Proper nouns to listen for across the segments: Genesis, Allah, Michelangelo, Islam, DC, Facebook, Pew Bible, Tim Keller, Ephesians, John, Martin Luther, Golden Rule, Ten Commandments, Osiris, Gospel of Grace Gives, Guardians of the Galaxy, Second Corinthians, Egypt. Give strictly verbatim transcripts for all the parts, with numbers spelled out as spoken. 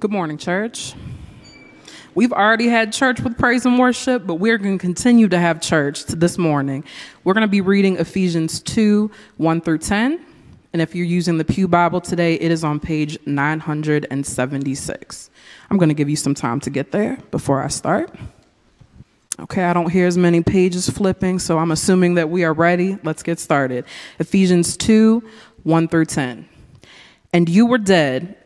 Good morning, church. We've already had church with praise and worship, but we're going to continue to have church this morning. We're going to be reading Ephesians two, one through ten. And if you're using the Pew Bible today, it is on page nine hundred seventy-six. I'm going to give you some time to get there before I start. Okay, I don't hear as many pages flipping, so I'm assuming that we are ready. Let's get started. Ephesians two, one through ten. And you were dead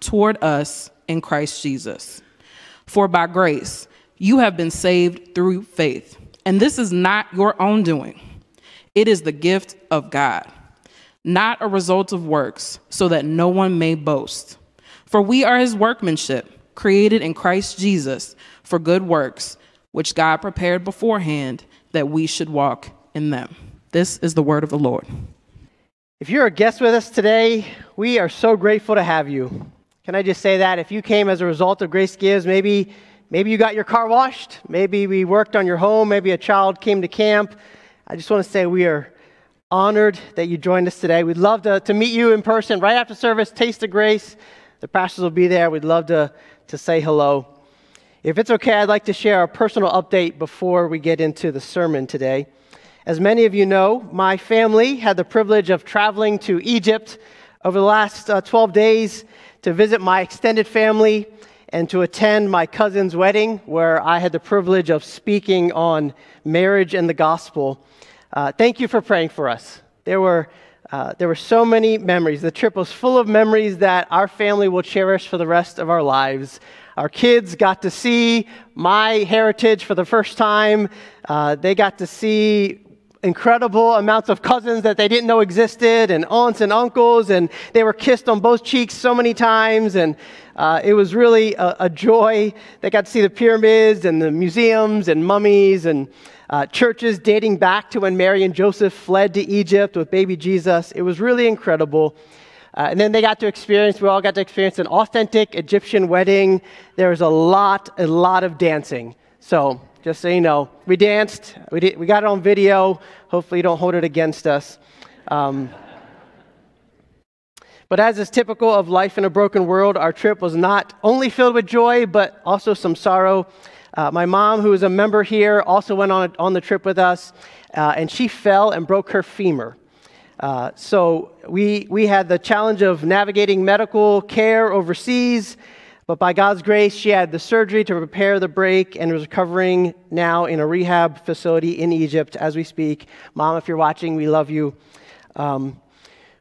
toward us in Christ Jesus. For by grace, you have been saved through faith, and this is not your own doing. It is the gift of God, not a result of works, so that no one may boast. For we are his workmanship, created in Christ Jesus for good works, which God prepared beforehand that we should walk in them. This is the word of the Lord. If you're a guest with us today, we are so grateful to have you. Can I just say that? If you came as a result of Grace Gives, maybe Maybe you got your car washed. Maybe we worked on your home. Maybe a child came to camp. I just want to say we are honored that you joined us today. We'd love to, to meet you in person right after service. Taste of Grace. The pastors will be there. We'd love to, to say hello. If it's okay, I'd like to share a personal update before we get into the sermon today. As many of you know, my family had the privilege of traveling to Egypt over the last uh, twelve days to visit my extended family and to attend my cousin's wedding, where I had the privilege of speaking on marriage and the gospel. Uh, thank you for praying for us. There were uh, there were so many memories. The trip was full of memories that our family will cherish for the rest of our lives. Our kids got to see my heritage for the first time. Uh, they got to see incredible amounts of cousins that they didn't know existed, and aunts and uncles, and they were kissed on both cheeks so many times, and uh, it was really a, a joy. They got to see the pyramids, and the museums, and mummies, and uh, churches dating back to when Mary and Joseph fled to Egypt with baby Jesus. It was really incredible. Uh, and then they got to experience, we all got to experience an authentic Egyptian wedding. There was a lot, a lot of dancing. So, just so you know, we danced, we did, we got it on video. Hopefully you don't hold it against us. Um, but as is typical of life in a broken world, our trip was not only filled with joy, but also some sorrow. Uh, my mom, who is a member here, also went on, on the trip with us, uh, and she fell and broke her femur. Uh, so we, we had the challenge of navigating medical care overseas. But by God's grace, she had the surgery to repair the break and is recovering now in a rehab facility in Egypt as we speak. Mom, if you're watching, we love you. Um,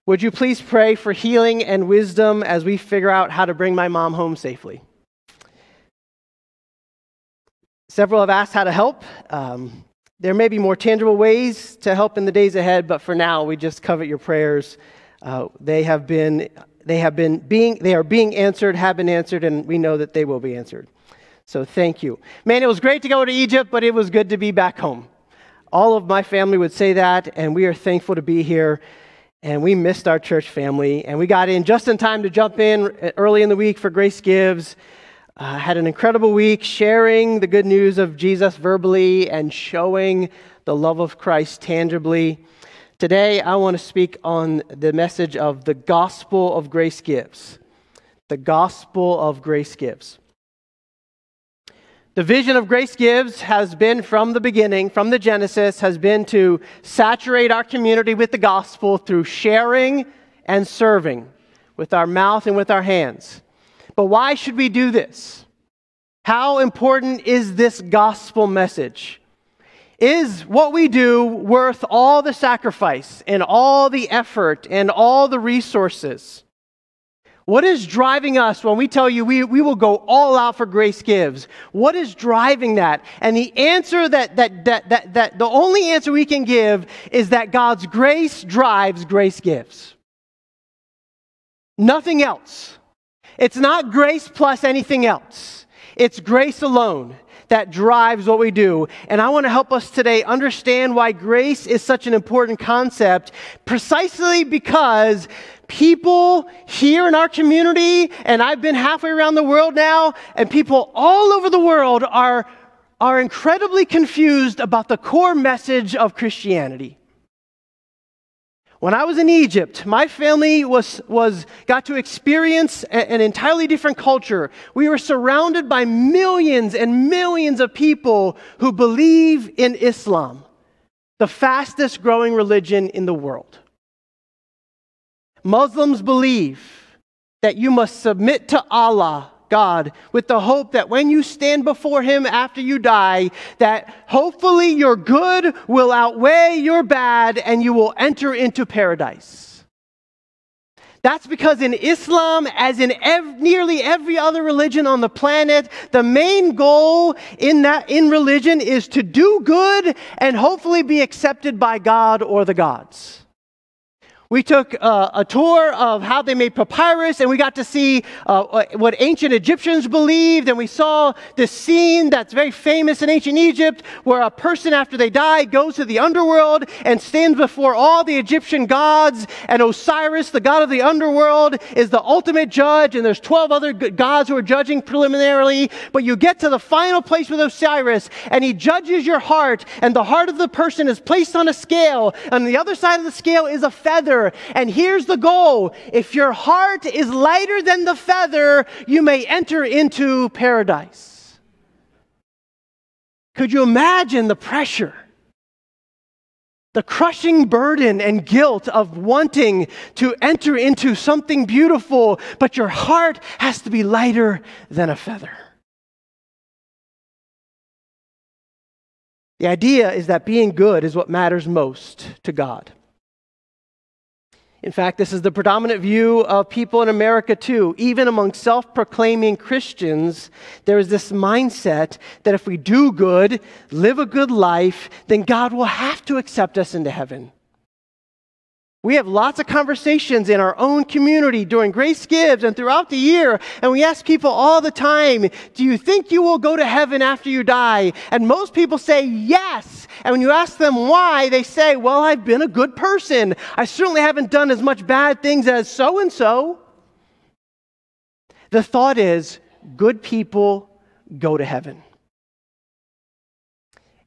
would you please pray for healing and wisdom as we figure out how to bring my mom home safely? Several have asked how to help. Um, there may be more tangible ways to help in the days ahead, but for now, we just covet your prayers. Uh, they have been... They have been being, they are being answered, have been answered, and we know that they will be answered. So thank you. Man, it was great to go to Egypt, but it was good to be back home. All of my family would say that, and we are thankful to be here. And we missed our church family, and we got in just in time to jump in early in the week for Grace Gives. Uh, had an incredible week sharing the good news of Jesus verbally and showing the love of Christ tangibly. Today, I want to speak on the message of the Gospel of Grace Gives. The Gospel of Grace Gives. The vision of Grace Gives has been from the beginning, from the Genesis, has been to saturate our community with the gospel through sharing and serving with our mouth and with our hands. But why should we do this? How important is this gospel message? Is what we do worth all the sacrifice and all the effort and all the resources? What is driving us when we tell you we, we will go all out for Grace Gives? What is driving that? And the answer that, that, that, that, that the only answer we can give is that God's grace drives Grace Gives. Nothing else. It's not grace plus anything else. It's grace alone that drives what we do. And I want to help us today understand why grace is such an important concept, precisely because people here in our community, and I've been halfway around the world now, and people all over the world are, are incredibly confused about the core message of Christianity. When I was in Egypt, my family was, was, got to experience a, an entirely different culture. We were surrounded by millions and millions of people who believe in Islam, the fastest growing religion in the world. Muslims believe that you must submit to Allah, God, with the hope that when you stand before Him after you die, that hopefully your good will outweigh your bad and you will enter into paradise. That's because in Islam, as in ev- nearly every other religion on the planet, the main goal in that in religion is to do good and hopefully be accepted by God or the gods. We took uh, a tour of how they made papyrus, and we got to see uh, what ancient Egyptians believed, and we saw this scene that's very famous in ancient Egypt where a person after they die goes to the underworld and stands before all the Egyptian gods, and Osiris, the god of the underworld, is the ultimate judge, and there's twelve other gods who are judging preliminarily, but you get to the final place with Osiris, and he judges your heart, and the heart of the person is placed on a scale, and the other side of the scale is a feather. And here's the goal. If your heart is lighter than the feather, you may enter into paradise. Could you imagine the pressure? The crushing burden and guilt of wanting to enter into something beautiful, but your heart has to be lighter than a feather. The idea is that being good is what matters most to God. In fact, this is the predominant view of people in America too. Even among self-proclaiming Christians, there is this mindset that if we do good, live a good life, then God will have to accept us into heaven. We have lots of conversations in our own community during Grace Gives and throughout the year, and we ask people all the time, do you think you will go to heaven after you die? And most people say yes. And when you ask them why, they say, well, I've been a good person. I certainly haven't done as much bad things as so-and-so. The thought is, good people go to heaven.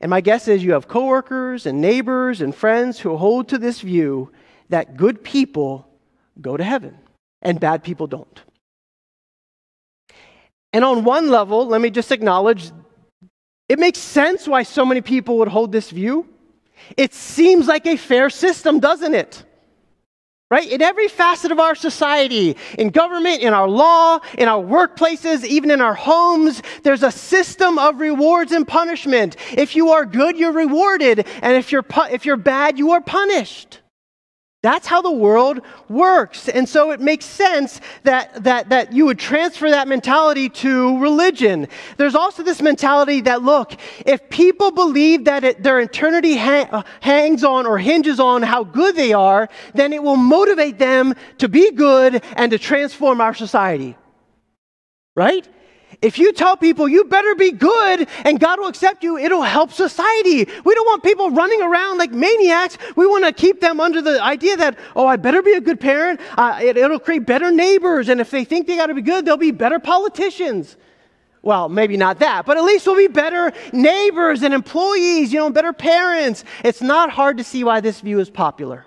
And my guess is you have coworkers and neighbors and friends who hold to this view that good people go to heaven and bad people don't. And on one level, let me just acknowledge, it makes sense why so many people would hold this view. It seems like a fair system, doesn't it? Right? In every facet of our society, in government, in our law, in our workplaces, even in our homes, there's a system of rewards and punishment. If you are good, you're rewarded, and if you're pu- if you're bad, you are punished. That's how the world works. And so it makes sense that, that, that you would transfer that mentality to religion. There's also this mentality that, look, if people believe that it, their eternity ha- hangs on or hinges on how good they are, then it will motivate them to be good and to transform our society. Right? If you tell people you better be good and God will accept you, it'll help society. We don't want people running around like maniacs. We want to keep them under the idea that, oh, I better be a good parent. Uh, it, it'll create better neighbors. And if they think they got to be good, they'll be better politicians. Well, maybe not that, but at least we'll be better neighbors and employees, you know, better parents. It's not hard to see why this view is popular.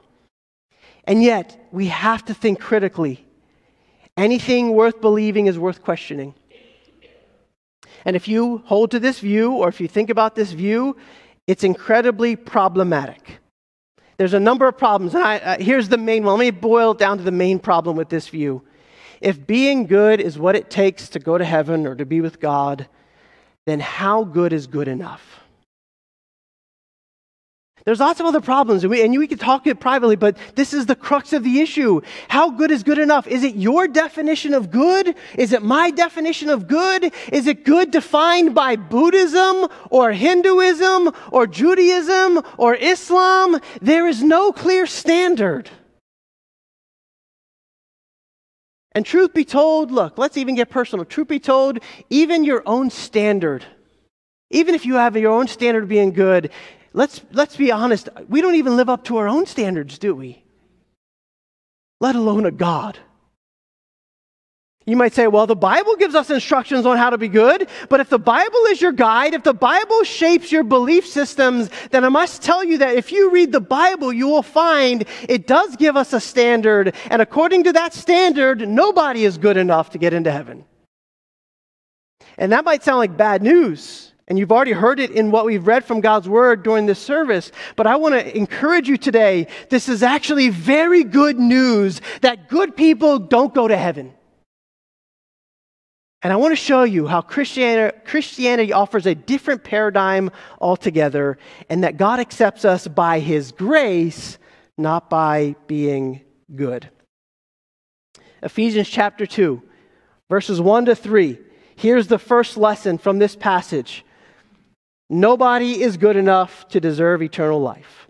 And yet, we have to think critically. Anything worth believing is worth questioning. And if you hold to this view, or if you think about this view, it's incredibly problematic. There's a number of problems, and I, uh, here's the main one. Let me boil it down to the main problem with this view. If being good is what it takes to go to heaven or to be with God, then how good is good enough? There's lots of other problems, and we, and we can talk it privately, but this is the crux of the issue. How good is good enough? Is it your definition of good? Is it my definition of good? Is it good defined by Buddhism or Hinduism or Judaism or Islam? There is no clear standard. And truth be told, look, let's even get personal. Truth be told, even your own standard, even if you have your own standard of being good, Let's, let's be honest, we don't even live up to our own standards, do we? Let alone a God. You might say, well, the Bible gives us instructions on how to be good, but if the Bible is your guide, if the Bible shapes your belief systems, then I must tell you that if you read the Bible, you will find it does give us a standard, and according to that standard, nobody is good enough to get into heaven. And that might sound like bad news. And you've already heard it in what we've read from God's Word during this service. But I want to encourage you today, this is actually very good news that good people don't go to heaven. And I want to show you how Christianity offers a different paradigm altogether, and that God accepts us by His grace, not by being good. Ephesians chapter two, verses one to three. Here's the first lesson from this passage. Nobody is good enough to deserve eternal life.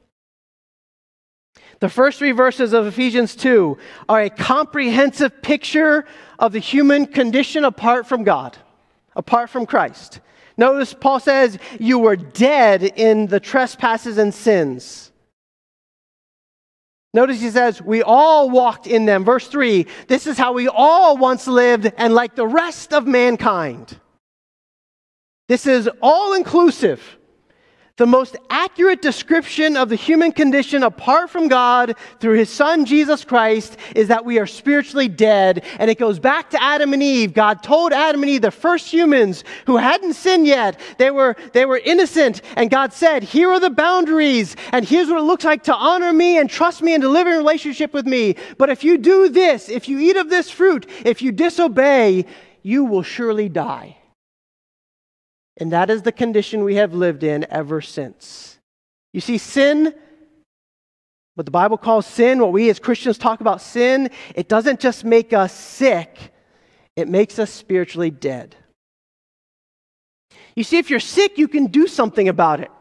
The first three verses of Ephesians two are a comprehensive picture of the human condition apart from God, apart from Christ. Notice Paul says, you were dead in the trespasses and sins. Notice he says, we all walked in them. Verse three, this is how we all once lived and like the rest of mankind. This is all-inclusive, the most accurate description of the human condition apart from God through His Son, Jesus Christ, is that we are spiritually dead. And it goes back to Adam and Eve. God told Adam and Eve, the first humans who hadn't sinned yet, they were, they were innocent. And God said, here are the boundaries, and here's what it looks like to honor me and trust me and to live in a relationship with me. But if you do this, if you eat of this fruit, if you disobey, you will surely die. And that is the condition we have lived in ever since. You see, sin, what the Bible calls sin, what we as Christians talk about sin, it doesn't just make us sick, it makes us spiritually dead. You see, if you're sick, you can do something about it.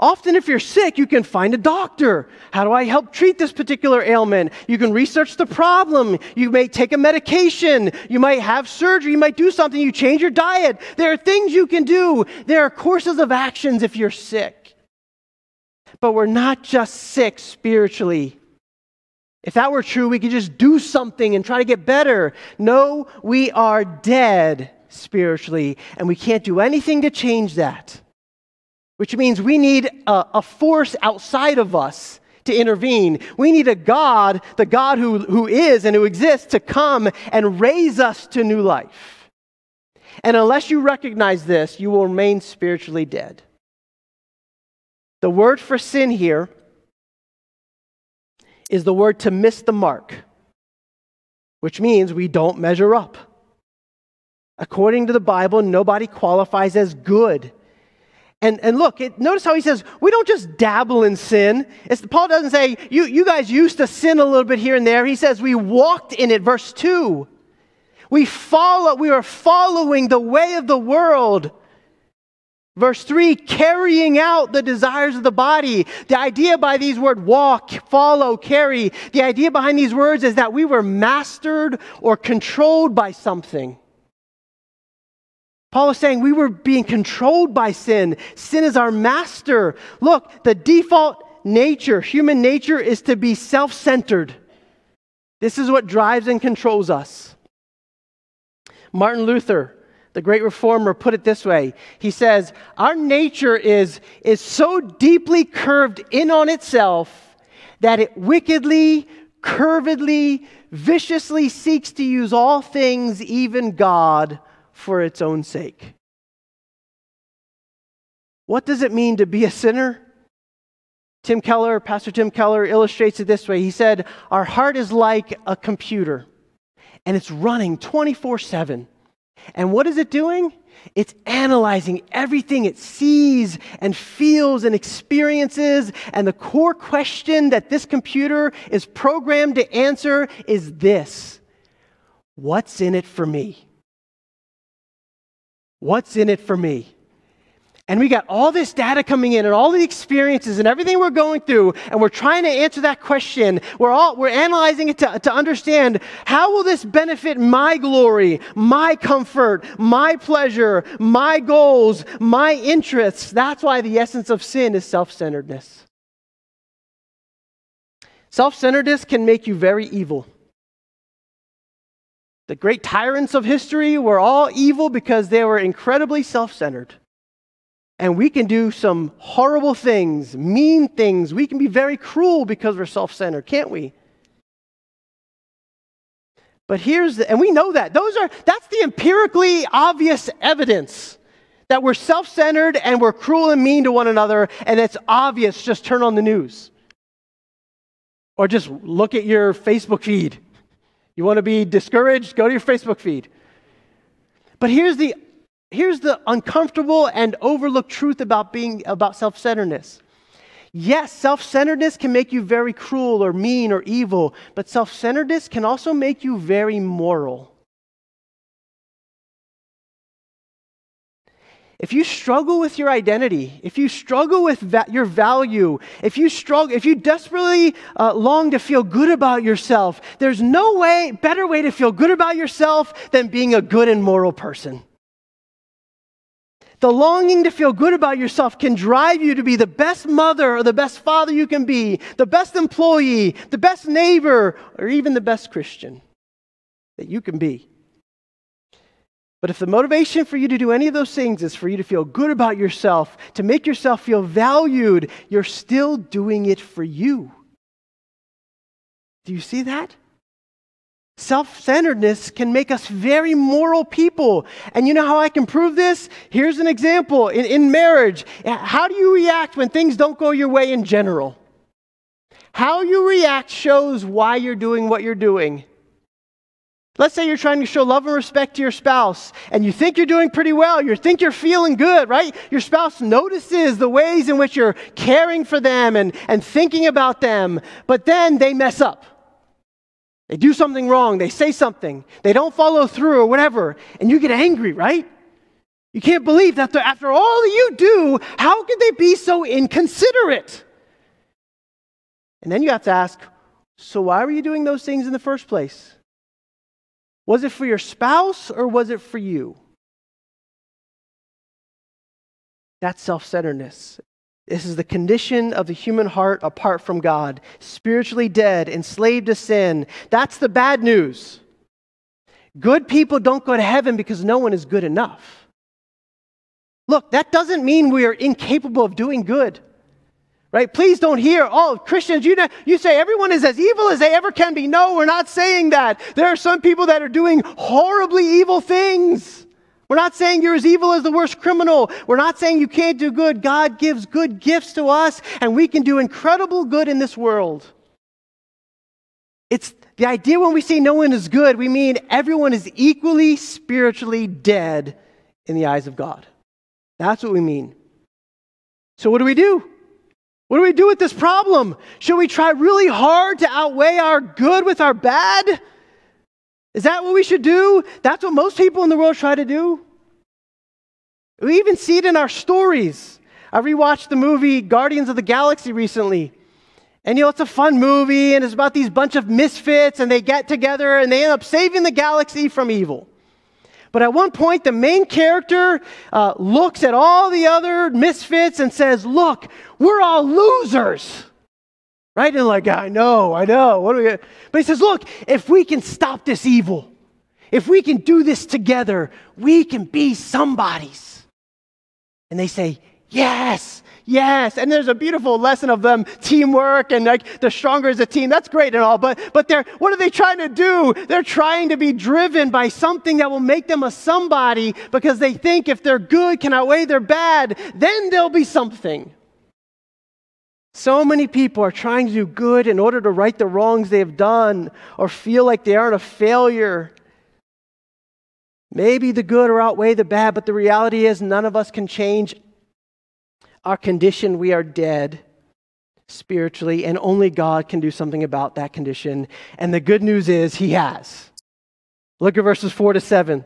Often if you're sick, you can find a doctor. How do I help treat this particular ailment? You can research the problem. You may take a medication. You might have surgery. You might do something. You change your diet. There are things you can do. There are courses of actions if you're sick. But we're not just sick spiritually. If that were true, we could just do something and try to get better. No, we are dead spiritually, and we can't do anything to change that. Which means we need a, a force outside of us to intervene. We need a God, the God who, who is and who exists, to come and raise us to new life. And unless you recognize this, you will remain spiritually dead. The word for sin here is the word to miss the mark, which means we don't measure up. According to the Bible, nobody qualifies as good. And, and look, it, notice how he says, we don't just dabble in sin. It's, Paul doesn't say, you, you guys used to sin a little bit here and there. He says, we walked in it. Verse two, we follow, we were following the way of the world. Verse three, carrying out the desires of the body. The idea by these words, walk, follow, carry. The idea behind these words is that we were mastered or controlled by something. Paul is saying we were being controlled by sin. Sin is our master. Look, the default nature, human nature, is to be self-centered. This is what drives and controls us. Martin Luther, the great reformer, put it this way. He says, our nature is, is so deeply curved in on itself that it wickedly, curvedly, viciously seeks to use all things, even God, for its own sake. What does it mean to be a sinner? Tim Keller, Pastor Tim Keller, illustrates it this way. He said, our heart is like a computer, and it's running twenty-four seven. And what is it doing? It's analyzing everything it sees and feels and experiences, and the core question that this computer is programmed to answer is this: what's in it for me? What's in it for me? And we got all this data coming in and all the experiences and everything we're going through, and we're trying to answer that question. We're all, we're analyzing it to, to understand, how will this benefit my glory, my comfort, my pleasure, my goals, my interests? That's why the essence of sin is self-centeredness. Self-centeredness can make you very evil. The great tyrants of history were all evil because they were incredibly self-centered. And we can do some horrible things, mean things. We can be very cruel because we're self-centered, can't we? But here's the, and we know that. Those are, that's the empirically obvious evidence that we're self-centered and we're cruel and mean to one another, and it's obvious. Just turn on the news. Or just look at your Facebook feed. You want to be discouraged? Go to your Facebook feed. But here's the Here's the uncomfortable and overlooked truth about being about self-centeredness. Yes, self-centeredness can make you very cruel or mean or evil, but self-centeredness can also make you very moral. If you struggle with your identity, if you struggle with va- your value, if you struggle, if you desperately uh, long to feel good about yourself, there's no way, better way to feel good about yourself than being a good and moral person. The longing to feel good about yourself can drive you to be the best mother or the best father you can be, the best employee, the best neighbor, or even the best Christian that you can be. But if the motivation for you to do any of those things is for you to feel good about yourself, to make yourself feel valued, you're still doing it for you. Do you see that? Self-centeredness can make us very moral people. And you know how I can prove this? Here's an example. In, in marriage, how do you react when things don't go your way in general? How you react shows why you're doing what you're doing. Let's say you're trying to show love and respect to your spouse, and you think you're doing pretty well. You think you're feeling good, right? Your spouse notices the ways in which you're caring for them and, and thinking about them, but then they mess up. They do something wrong. They say something. They don't follow through or whatever. And you get angry, right? You can't believe that after all that you do, how could they be so inconsiderate? And then you have to ask, so why were you doing those things in the first place? Was it for your spouse or was it for you? That's self-centeredness. This is the condition of the human heart apart from God, spiritually dead, enslaved to sin. That's the bad news. Good people don't go to heaven because no one is good enough. Look, that doesn't mean we are incapable of doing good, right? Please don't hear, oh, Christians, you know, you say everyone is as evil as they ever can be. No, we're not saying that. There are some people that are doing horribly evil things. We're not saying you're as evil as the worst criminal. We're not saying you can't do good. God gives good gifts to us, and we can do incredible good in this world. It's the idea when we say no one is good, we mean everyone is equally spiritually dead in the eyes of God. That's what we mean. So what do we do? What do we do with this problem? Should we try really hard to outweigh our good with our bad? Is that what we should do? That's what most people in the world try to do. We even see it in our stories. I rewatched the movie Guardians of the Galaxy recently. And you know, it's a fun movie, and it's about these bunch of misfits, and they get together, and they end up saving the galaxy from evil. But at one point, the main character uh, looks at all the other misfits and says, look, we're all losers. Right? And like, I know, I know. What do we? But he says, look, if we can stop this evil, if we can do this together, we can be somebody's. And they say, yes, yes. And there's a beautiful lesson of them, teamwork, and like the stronger is a team. That's great and all. But but they're what are they trying to do? They're trying to be driven by something that will make them a somebody, because they think if their good can outweigh their bad, then they'll be something. So many people are trying to do good in order to right the wrongs they have done or feel like they aren't a failure. Maybe the good will outweigh the bad, but the reality is none of us can change our condition. We are dead spiritually, and only God can do something about that condition. And the good news is he has. Look at verses four to seven.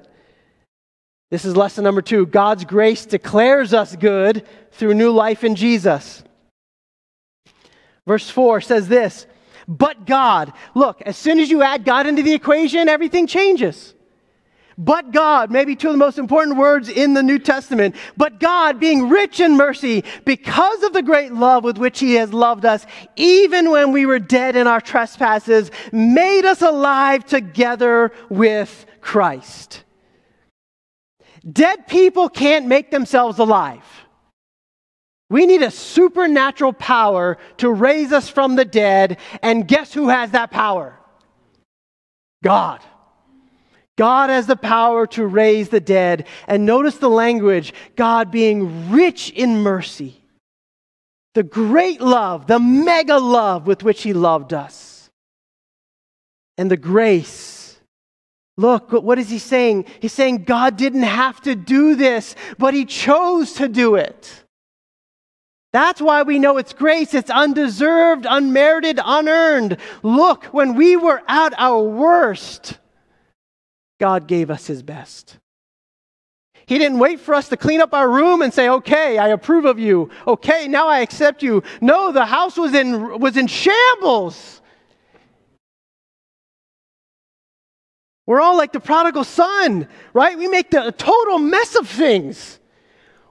This is lesson number two. God's grace declares us good through new life in Jesus. Verse four says this, but God. Look, as soon as you add God into the equation, everything changes. But God, maybe two of the most important words in the New Testament. But God, being rich in mercy, because of the great love with which he has loved us, even when we were dead in our trespasses, made us alive together with Christ. Dead people can't make themselves alive. We need a supernatural power to raise us from the dead, and guess who has that power? God. God has the power to raise the dead. And notice the language, God being rich in mercy. The great love, the mega love with which he loved us. And the grace. Look, what is he saying? He's saying God didn't have to do this, but he chose to do it. That's why we know it's grace. It's undeserved, unmerited, unearned. Look, when we were at our worst, God gave us his best. He didn't wait for us to clean up our room and say, okay, I approve of you. Okay, now I accept you. No, the house was in, was in shambles. We're all like the prodigal son, right? We make the, a total mess of things.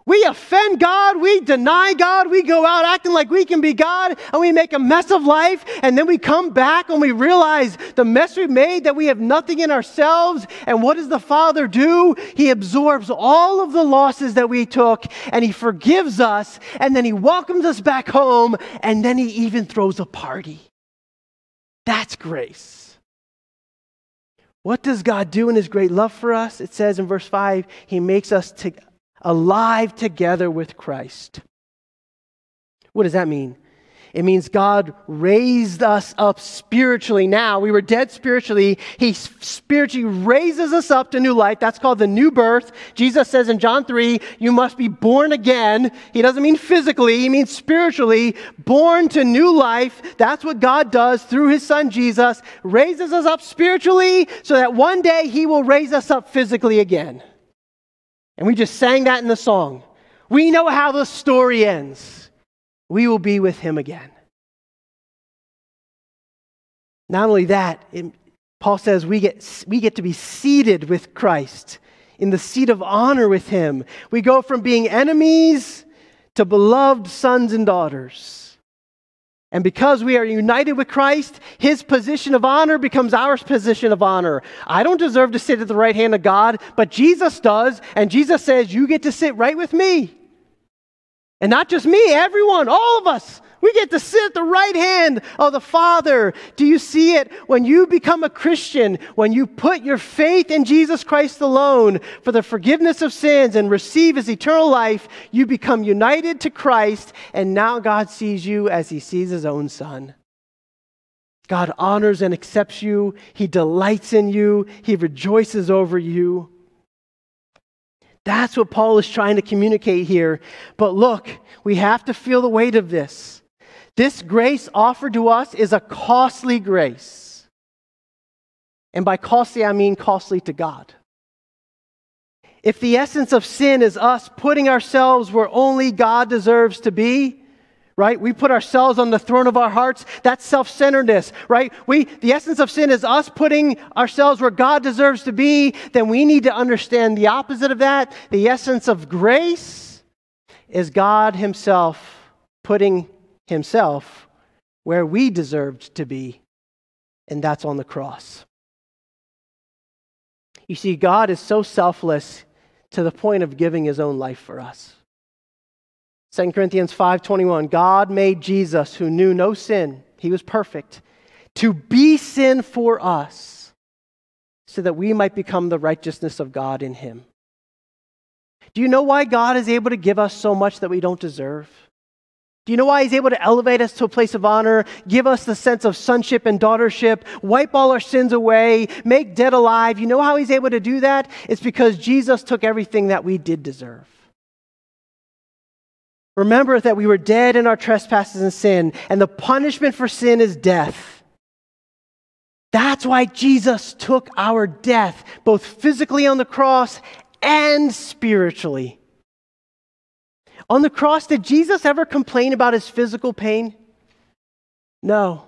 We offend God, we deny God, we go out acting like we can be God, and we make a mess of life, and then we come back and we realize the mess we made, that we have nothing in ourselves, and what does the Father do? He absorbs all of the losses that we took, and he forgives us, and then he welcomes us back home, and then he even throws a party. That's grace. What does God do in his great love for us? It says in verse five, he makes us to alive together with Christ. What does that mean? It means God raised us up spiritually. Now, we were dead spiritually. He spiritually raises us up to new life. That's called the new birth. Jesus says in John three, you must be born again. He doesn't mean physically. He means spiritually, born to new life. That's what God does through his son Jesus, raises us up spiritually so that one day he will raise us up physically again. And we just sang that in the song. We know how the story ends. We will be with him again. Not only that, it, Paul says we get, we get to be seated with Christ in the seat of honor with him. We go from being enemies to beloved sons and daughters. And because we are united with Christ, his position of honor becomes our position of honor. I don't deserve to sit at the right hand of God, but Jesus does. And Jesus says, you get to sit right with me. And not just me, everyone, all of us, we get to sit at the right hand of the Father. Do you see it? When you become a Christian, when you put your faith in Jesus Christ alone for the forgiveness of sins and receive his eternal life, you become united to Christ, and now God sees you as he sees his own son. God honors and accepts you. He delights in you. He rejoices over you. That's what Paul is trying to communicate here. But look, we have to feel the weight of this. This grace offered to us is a costly grace. And by costly, I mean costly to God. If the essence of sin is us putting ourselves where only God deserves to be, right? We put ourselves on the throne of our hearts. That's self-centeredness, right? We, the essence of sin is us putting ourselves where God deserves to be. Then we need to understand the opposite of that. The essence of grace is God himself putting himself where we deserved to be. And that's on the cross. You see, God is so selfless to the point of giving his own life for us. Second Corinthians five twenty-one, God made Jesus, who knew no sin, he was perfect, to be sin for us so that we might become the righteousness of God in him. Do you know why God is able to give us so much that we don't deserve? Do you know why he's able to elevate us to a place of honor, give us the sense of sonship and daughtership, wipe all our sins away, make dead alive? You know how he's able to do that? It's because Jesus took everything that we did deserve. Remember that we were dead in our trespasses and sin, and the punishment for sin is death. That's why Jesus took our death, both physically on the cross and spiritually. On the cross, did Jesus ever complain about his physical pain? No.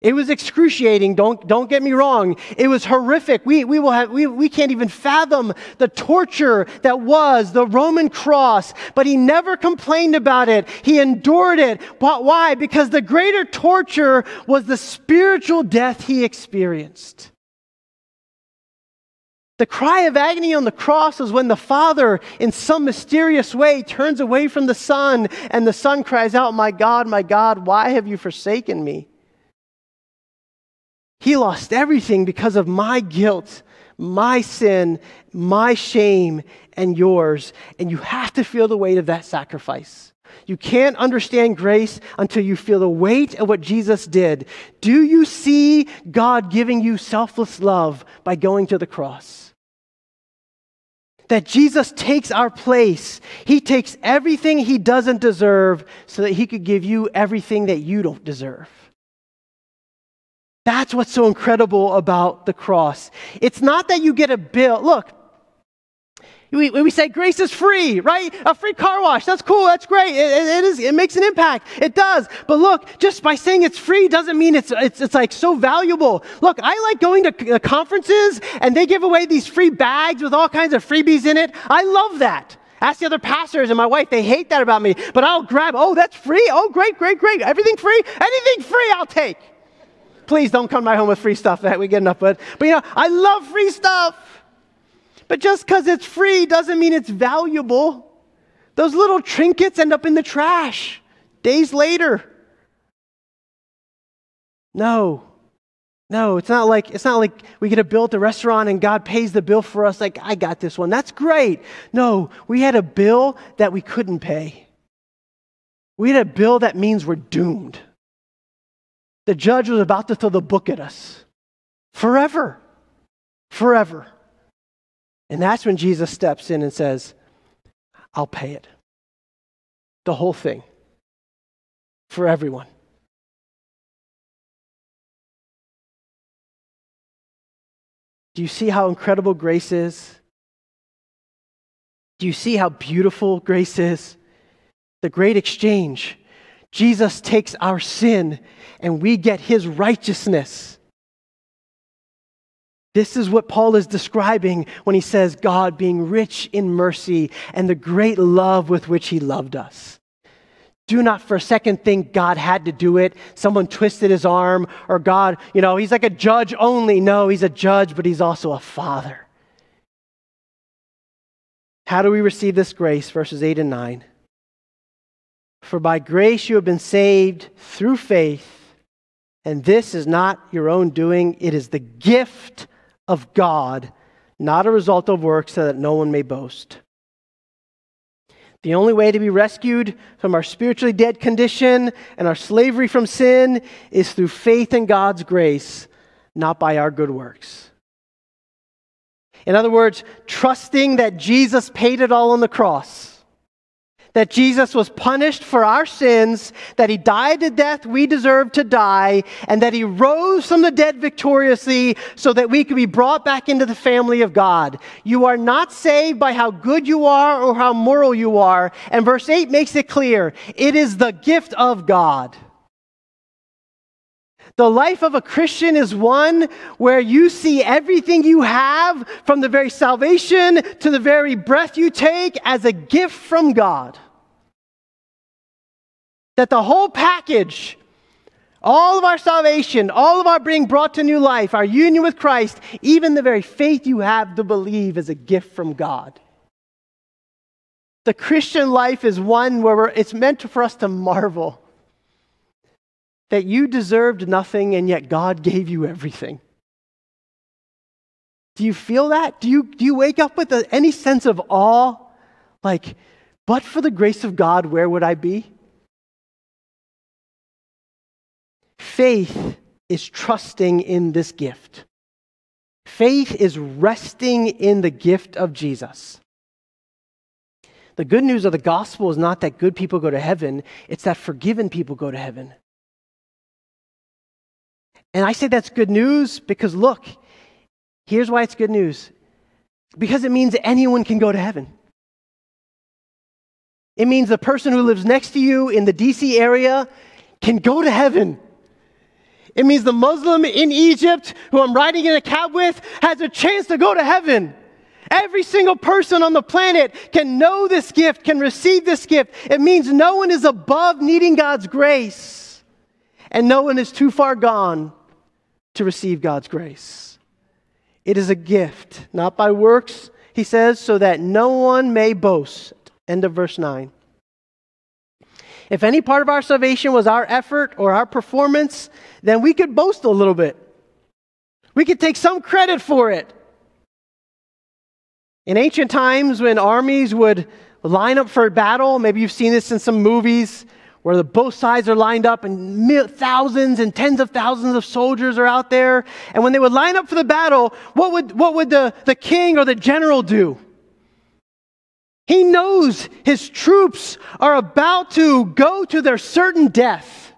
It was excruciating, don't, don't get me wrong. It was horrific. We, we, will have, we, we can't even fathom the torture that was the Roman cross, but he never complained about it. He endured it. But why? Because the greater torture was the spiritual death he experienced. The cry of agony on the cross is when the Father, in some mysterious way, turns away from the Son, and the Son cries out, "My God, my God, why have you forsaken me?" He lost everything because of my guilt, my sin, my shame, and yours. And you have to feel the weight of that sacrifice. You can't understand grace until you feel the weight of what Jesus did. Do you see God giving you selfless love by going to the cross? That Jesus takes our place. He takes everything he doesn't deserve so that he could give you everything that you don't deserve. That's what's so incredible about the cross. It's not that you get a bill. Look, we, we say grace is free, right? A free car wash. That's cool. That's great. It, it, is, it makes an impact. It does. But look, just by saying it's free doesn't mean it's, it's, it's like so valuable. Look, I like going to conferences and they give away these free bags with all kinds of freebies in it. I love that. Ask the other pastors and my wife, they hate that about me. But I'll grab, oh, that's free. Oh, great, great, great. Everything free? Anything free I'll take. Please don't come to my home with free stuff. We get enough. But, but you know, I love free stuff. But just because it's free doesn't mean it's valuable. Those little trinkets end up in the trash days later. No. No, it's not like it's not like we get a bill at the restaurant and God pays the bill for us like, I got this one. That's great. No, we had a bill that we couldn't pay. We had a bill that means we're doomed. The judge was about to throw the book at us. Forever. Forever. And that's when Jesus steps in and says, I'll pay it. The whole thing. For everyone. Do you see how incredible grace is? Do you see how beautiful grace is? The great exchange. Jesus takes our sin and we get his righteousness. This is what Paul is describing when he says, God being rich in mercy and the great love with which he loved us. Do not for a second think God had to do it. Someone twisted his arm, or God, you know, he's like a judge only. No, he's a judge, but he's also a father. How do we receive this grace? Verses eight and nine. For by grace you have been saved through faith, and this is not your own doing. It is the gift of of God, not a result of works, so that no one may boast. The only way to be rescued from our spiritually dead condition and our slavery from sin is through faith in God's grace, not by our good works. In other words, trusting that Jesus paid it all on the cross, that Jesus was punished for our sins, that he died the death we deserved to die, and that he rose from the dead victoriously so that we could be brought back into the family of God. You are not saved by how good you are or how moral you are. And verse eight makes it clear. It is the gift of God. The life of a Christian is one where you see everything you have, from the very salvation to the very breath you take, as a gift from God. That the whole package, all of our salvation, all of our being brought to new life, our union with Christ, even the very faith you have to believe, is a gift from God. The Christian life is one where we're, it's meant for us to marvel. That you deserved nothing, and yet God gave you everything. Do you feel that? Do you, do you wake up with a, any sense of awe? Like, but for the grace of God, where would I be? Faith is trusting in this gift. Faith is resting in the gift of Jesus. The good news of the gospel is not that good people go to heaven, it's that forgiven people go to heaven. And I say that's good news because, look, here's why it's good news. Because it means anyone can go to heaven. It means the person who lives next to you in the D C area can go to heaven. It means the Muslim in Egypt who I'm riding in a cab with has a chance to go to heaven. Every single person on the planet can know this gift, can receive this gift. It means no one is above needing God's grace, and no one is too far gone to receive God's grace. It is a gift, not by works, he says, so that no one may boast. End of verse nine. If any part of our salvation was our effort or our performance, then we could boast a little bit. We could take some credit for it. In ancient times, when armies would line up for a battle, maybe you've seen this in some movies, where the both sides are lined up and thousands and tens of thousands of soldiers are out there. And when they would line up for the battle, what would, what would the, the king or the general do? He knows his troops are about to go to their certain death.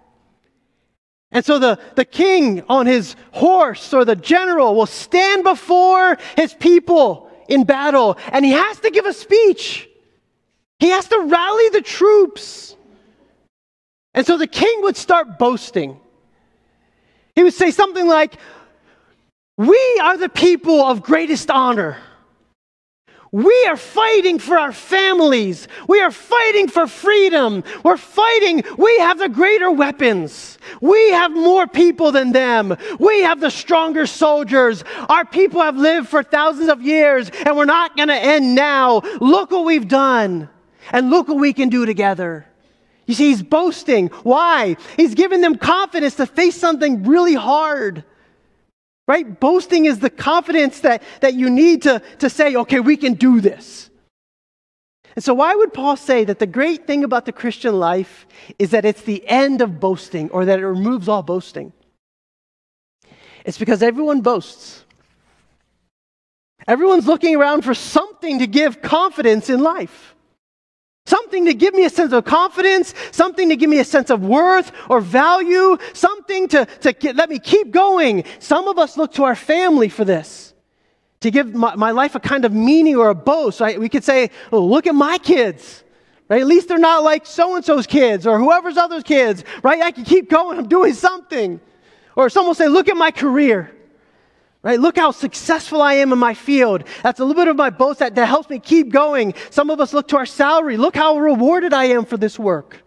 And so the, the king on his horse or the general will stand before his people in battle, and he has to give a speech. He has to rally the troops. And so the king would start boasting. He would say something like, "We are the people of greatest honor. We are fighting for our families. We are fighting for freedom. We're fighting. We have the greater weapons. We have more people than them. We have the stronger soldiers. Our people have lived for thousands of years, and we're not going to end now. Look what we've done, and look what we can do together." You see, he's boasting. Why? He's giving them confidence to face something really hard. Right? Boasting is the confidence that, that you need to, to say, okay, we can do this. And so why would Paul say that the great thing about the Christian life is that it's the end of boasting, or that it removes all boasting? It's because everyone boasts. Everyone's looking around for something to give confidence in life. Something to give me a sense of confidence, something to give me a sense of worth or value, something to, to get, let me keep going. Some of us look to our family for this, to give my, my life a kind of meaning or a boast. Right? We could say, oh, look at my kids. Right? At least they're not like so-and-so's kids or whoever's other's kids. Right? I can keep going. I'm doing something. Or someone will say, look at my career. Right? Look how successful I am in my field. That's a little bit of my boast that, that helps me keep going. Some of us look to our salary. Look how rewarded I am for this work.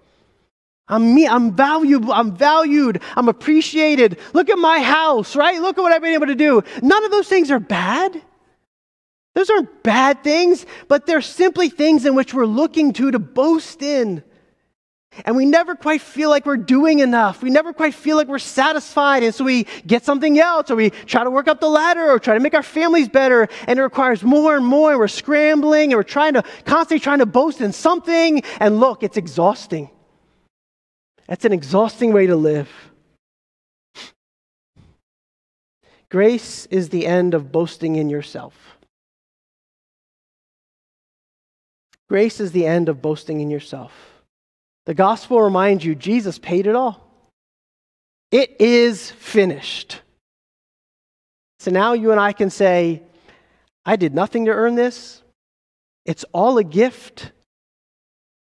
I'm me, I'm valuable, I'm valued, I'm appreciated. Look at my house, right? Look at what I've been able to do. None of those things are bad. Those aren't bad things, but they're simply things in which we're looking to to boast in. And we never quite feel like we're doing enough. We never quite feel like we're satisfied. And so we get something else, or we try to work up the ladder, or try to make our families better. And it requires more and more. And we're scrambling, and we're trying to constantly trying to boast in something. And look, it's exhausting. That's an exhausting way to live. Grace is the end of boasting in yourself. Grace is the end of boasting in yourself. The gospel reminds you, Jesus paid it all. It is finished. So now you and I can say, I did nothing to earn this. It's all a gift.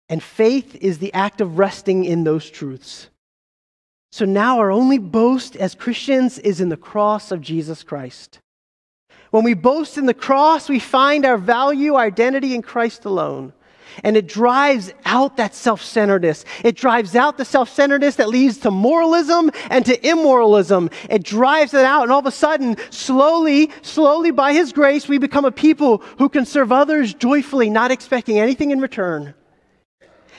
And faith is the act of resting in those truths. So now our only boast as Christians is in the cross of Jesus Christ. When we boast in the cross, we find our value, our identity in Christ alone. And it drives out that self-centeredness. It drives out the self-centeredness that leads to moralism and to immoralism. It drives it out. And all of a sudden, slowly, slowly by His grace, we become a people who can serve others joyfully, not expecting anything in return.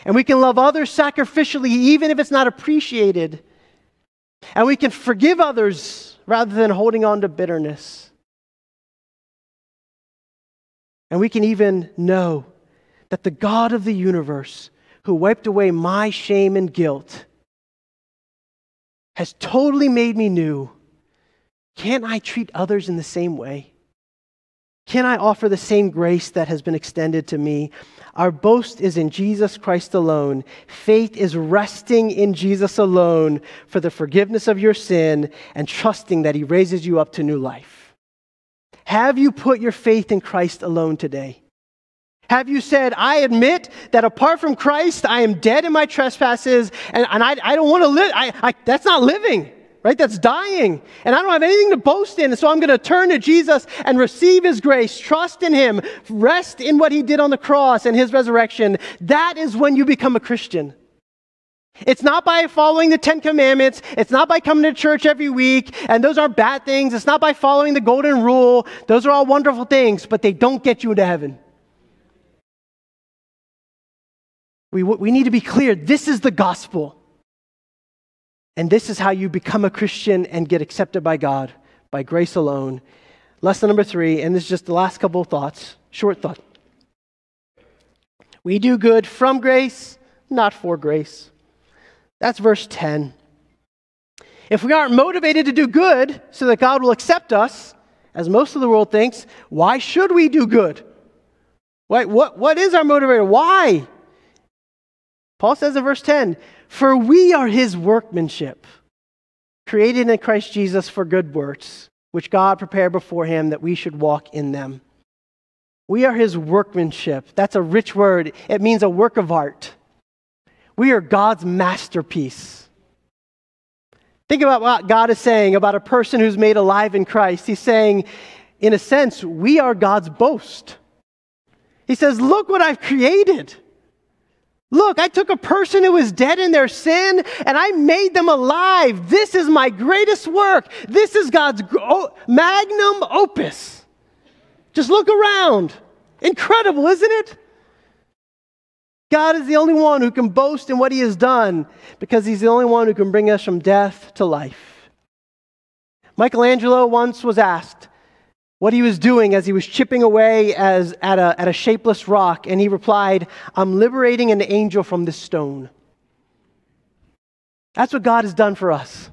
And we can love others sacrificially, even if it's not appreciated. And we can forgive others rather than holding on to bitterness. And we can even know that the God of the universe, who wiped away my shame and guilt, has totally made me new, can't I treat others in the same way? Can I offer the same grace that has been extended to me? Our boast is in Jesus Christ alone. Faith is resting in Jesus alone for the forgiveness of your sin and trusting that he raises you up to new life. Have you put your faith in Christ alone today? Have you said, I admit that apart from Christ, I am dead in my trespasses, and, and I, I don't want to live. I, I, that's not living. Right? That's dying. And I don't have anything to boast in. And so I'm going to turn to Jesus and receive his grace, trust in him, rest in what he did on the cross and his resurrection. That is when you become a Christian. It's not by following the Ten Commandments. It's not by coming to church every week. And those aren't bad things. It's not by following the Golden Rule. Those are all wonderful things, but they don't get you into heaven. We, we need to be clear. This is the gospel. And this is how you become a Christian and get accepted by God, by grace alone. Lesson number three, and this is just the last couple of thoughts, short thought. We do good from grace, not for grace. That's verse ten. If we aren't motivated to do good so that God will accept us, as most of the world thinks, why should we do good? Wait, what, what is our motivator? Why? Paul says in verse ten, for we are his workmanship, created in Christ Jesus for good works, which God prepared beforehand that we should walk in them. We are his workmanship. That's a rich word. It means a work of art. We are God's masterpiece. Think about what God is saying about a person who's made alive in Christ. He's saying, in a sense, we are God's boast. He says, look what I've created. Look, I took a person who was dead in their sin and I made them alive. This is my greatest work. This is God's magnum opus. Just look around. Incredible, isn't it? God is the only one who can boast in what he has done because he's the only one who can bring us from death to life. Michelangelo once was asked what he was doing as he was chipping away as, at, a, at a shapeless rock, and he replied, I'm liberating an angel from this stone. That's what God has done for us.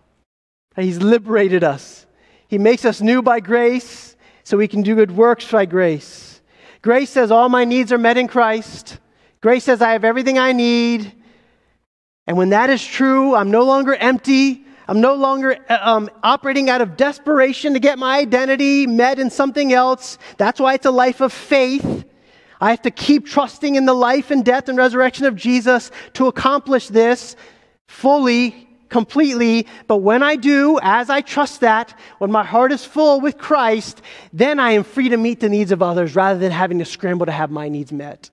He's liberated us. He makes us new by grace, so we can do good works by grace. Grace says all my needs are met in Christ. Grace says I have everything I need. And when that is true, I'm no longer empty. I'm no longer um, operating out of desperation to get my identity met in something else. That's why it's a life of faith. I have to keep trusting in the life and death and resurrection of Jesus to accomplish this fully, completely. But when I do, as I trust that, when my heart is full with Christ, then I am free to meet the needs of others rather than having to scramble to have my needs met.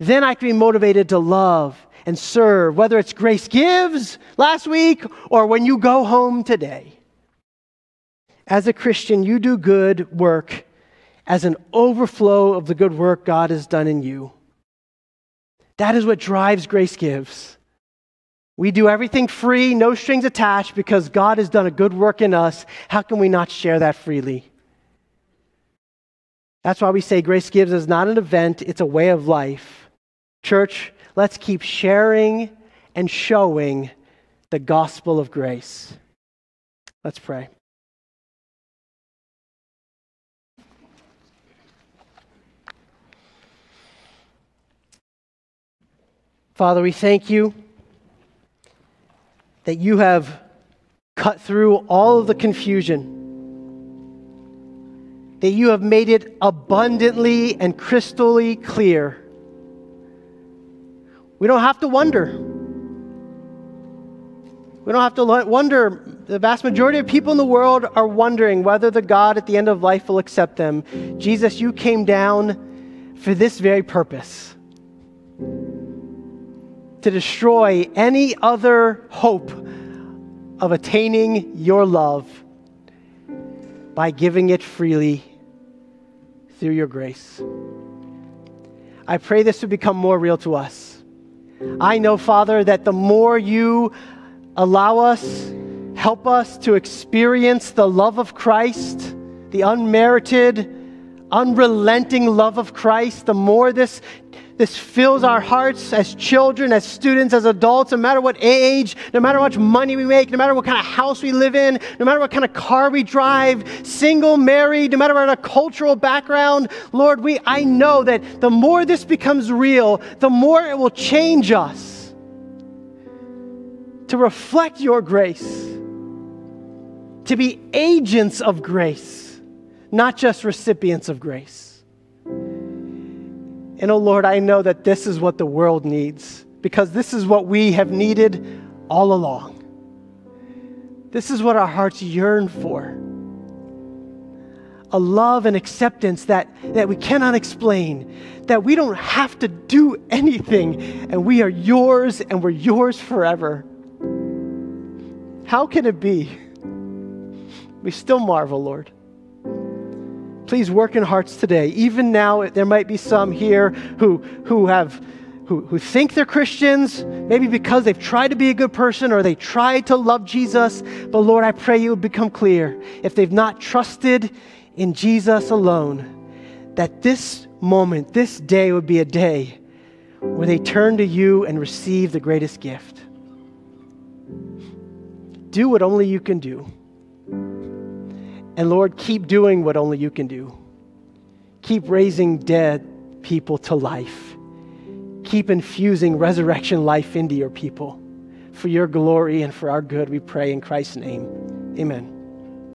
Then I can be motivated to love and serve, whether it's Grace Gives last week or when you go home today. As a Christian, you do good work as an overflow of the good work God has done in you. That is what drives Grace Gives. We do everything free, no strings attached, because God has done a good work in us. How can we not share that freely? That's why we say Grace Gives is not an event, it's a way of life. Church, let's keep sharing and showing the gospel of grace. Let's pray. Father, we thank you that you have cut through all of the confusion, that you have made it abundantly and crystally clear. We don't have to wonder. We don't have to wonder. The vast majority of people in the world are wondering whether the God at the end of life will accept them. Jesus, you came down for this very purpose, to destroy any other hope of attaining your love by giving it freely through your grace. I pray this would become more real to us. I know, Father, that the more you allow us, help us to experience the love of Christ, the unmerited, unrelenting love of Christ, the more this This fills our hearts as children, as students, as adults, no matter what age, no matter how much money we make, no matter what kind of house we live in, no matter what kind of car we drive, single, married, no matter what our cultural background. Lord, we I know that the more this becomes real, the more it will change us to reflect your grace, to be agents of grace, not just recipients of grace. And, oh, Lord, I know that this is what the world needs, because this is what we have needed all along. This is what our hearts yearn for, a love and acceptance that, that we cannot explain, that we don't have to do anything, and we are yours, and we're yours forever. How can it be? We still marvel, Lord. Please work in hearts today. Even now, there might be some here who, who, have, who, who think they're Christians, maybe because they've tried to be a good person or they tried to love Jesus. But Lord, I pray you would become clear, if they've not trusted in Jesus alone, that this moment, this day would be a day where they turn to you and receive the greatest gift. Do what only you can do. And Lord, keep doing what only you can do. Keep raising dead people to life. Keep infusing resurrection life into your people. For your glory and for our good, we pray in Christ's name. Amen.